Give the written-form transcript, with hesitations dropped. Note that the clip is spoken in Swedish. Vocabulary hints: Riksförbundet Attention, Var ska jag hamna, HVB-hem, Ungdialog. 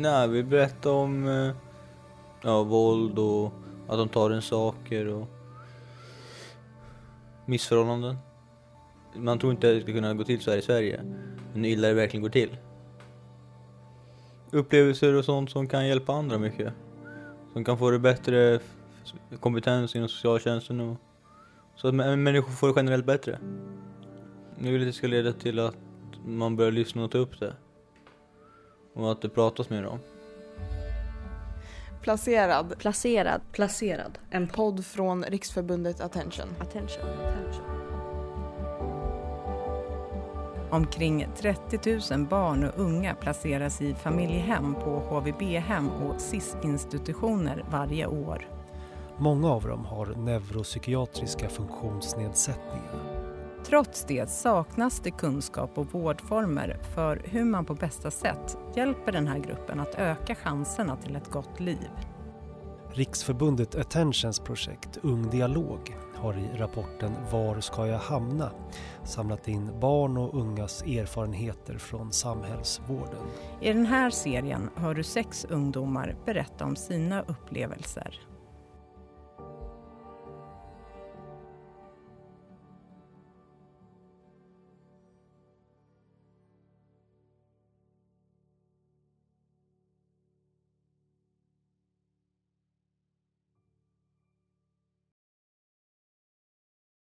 Nej, vi berättade om våld och att de tar en saker och missförhållanden. Man tror inte att det ska kunna gå till så här i Sverige, men illa det verkligen går till. Upplevelser och sånt som kan hjälpa andra mycket. Som kan få det bättre kompetens inom socialtjänsten och så att människor får det generellt bättre. Jag vill att det ska leda till att man börjar lyssna och ta upp det. Och att det pratas mer om. Placerad. En podd från Riksförbundet Attention. Omkring 30 000 barn och unga placeras i familjehem, på HVB-hem och SIS-institutioner varje år. Många av dem har neuropsykiatriska funktionsnedsättningar. Trots det saknas det kunskap och vårdformer för hur man på bästa sätt hjälper den här gruppen att öka chanserna till ett gott liv. Riksförbundet Attentions projekt Ungdialog har i rapporten Var ska jag hamna samlat in barn och ungas erfarenheter från samhällsvården. I den här serien hör du 6 ungdomar berätta om sina upplevelser.